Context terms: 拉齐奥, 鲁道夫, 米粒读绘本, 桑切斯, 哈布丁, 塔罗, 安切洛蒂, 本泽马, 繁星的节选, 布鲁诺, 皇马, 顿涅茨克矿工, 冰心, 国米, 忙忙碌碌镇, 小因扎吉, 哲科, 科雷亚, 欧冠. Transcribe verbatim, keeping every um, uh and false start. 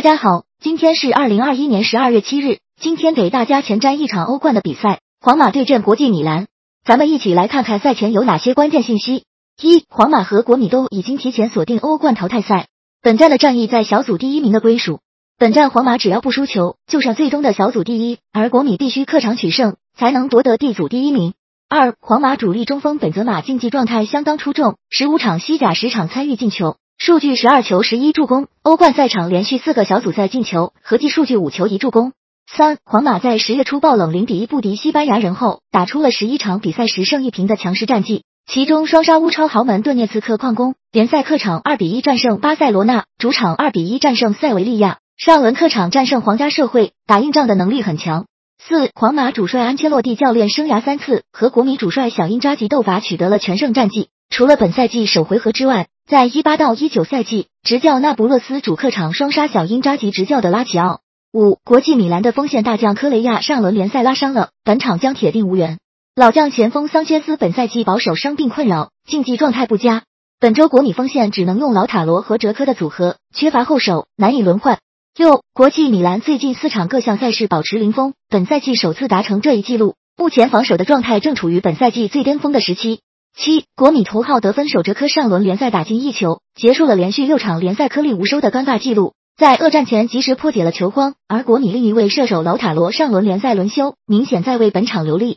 大家好，今天是二零二一年十二月七日，今天给大家前瞻一场欧冠的比赛，皇马对阵国际米兰。咱们一起来看看赛前有哪些关键信息。一、皇马和国米都已经提前锁定欧冠淘汰赛，本站的战役在小组第一名的归属。本站皇马只要不输球，就上最终的小组第一，而国米必须客场取胜，才能夺得 D 组第一名。二、皇马主力中锋本泽马竞技状态相当出众，十五场西甲十场参与进球。数据十二球十一助攻，欧冠赛场连续四个小组赛进球，合计数据五球一助攻。三、皇马在十月初爆冷零比一不敌西班牙人后，打出了十一场比赛十胜一平的强势战绩，其中双杀乌超豪门顿涅茨克矿工，联赛客场二比一战胜巴塞罗那，主场二比一战胜塞维利亚，上轮客场战胜皇家社会，打硬仗的能力很强。四、皇马主帅安切洛蒂教练生涯三次和国米主帅小因扎吉斗法取得了全胜战绩，除了本赛季首回合之外，在一八到一九赛季，执教那不勒斯主客场双杀小因扎吉执教的拉齐奥。五、国际米兰的锋线大将科雷亚上轮联赛拉伤了，本场将铁定无缘。老将前锋桑切斯本赛季保守伤病困扰，竞技状态不佳。本周国米锋线只能用老塔罗和哲科的组合，缺乏后手，难以轮换。六、国际米兰最近四场各项赛事保持零封，本赛季首次达成这一纪录，目前防守的状态正处于本赛季最巅峰的时期。七、国米头号得分手哲科上轮联赛打进一球，结束了连续六场联赛颗粒无收的尴尬记录，在恶战前及时破解了球荒，而国米另一位射手老塔罗上轮联赛轮休，明显在为本场留力。